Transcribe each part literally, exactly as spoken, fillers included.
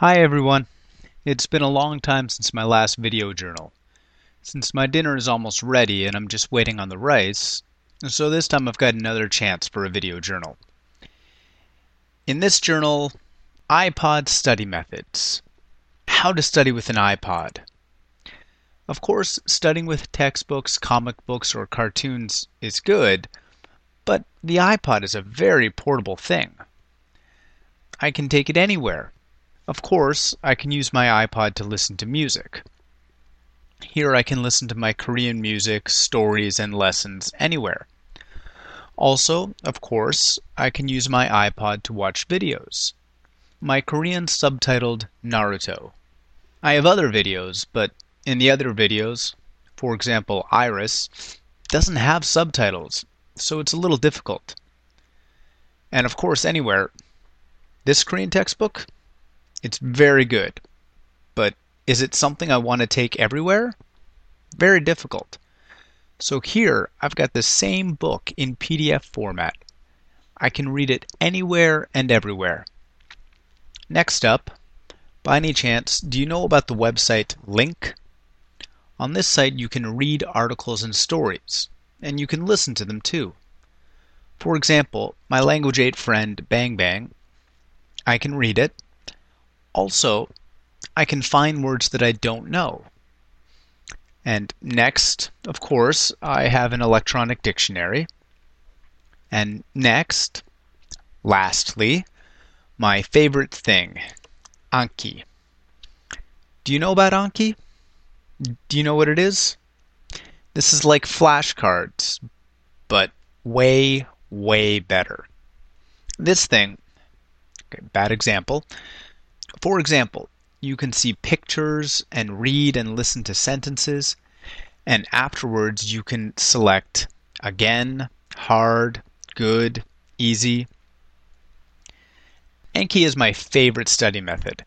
Hi everyone. It's been a long time since my last video journal. Since my dinner is almost ready and I'm just waiting on the rice, so this time I've got another chance for a video journal. In this journal, iPod study methods. How to study with an iPod. Of course, studying with textbooks, comic books, or cartoons is good, but the iPod is a very portable thing. I can take it anywhere. Of course, I can use my iPod to listen to music. Here I can listen to my Korean music, stories, and lessons anywhere. Also, of course, I can use my iPod to watch videos. My Korean subtitled Naruto. I have other videos, but in the other videos, for example, Iris, doesn't have subtitles, so it's a little difficult. And of course, anywhere, this Korean textbook, it's very good, but is it something I want to take everywhere? Very difficult. So here, I've got the same book in P D F format. I can read it anywhere and everywhere. Next up, by any chance, do you know about the website Link? On this site, you can read articles and stories, and you can listen to them too. For example, my Language eight friend, Bang Bang, I can read it. Also, I can find words that I don't know. And next, of course, I have an electronic dictionary. And next, lastly, my favorite thing, Anki. Do you know about Anki? Do you know what it is? This is like flashcards, but way, way better. This thing, okay, bad example. For example, you can see pictures and read and listen to sentences, and afterwards you can select again, hard, good, easy. Anki is my favorite study method.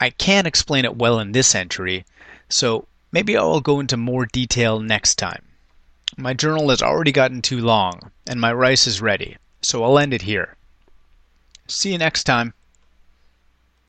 I can't explain it well in this entry, so maybe I'll go into more detail next time. My journal has already gotten too long, and my rice is ready, so I'll end it here. See you next time.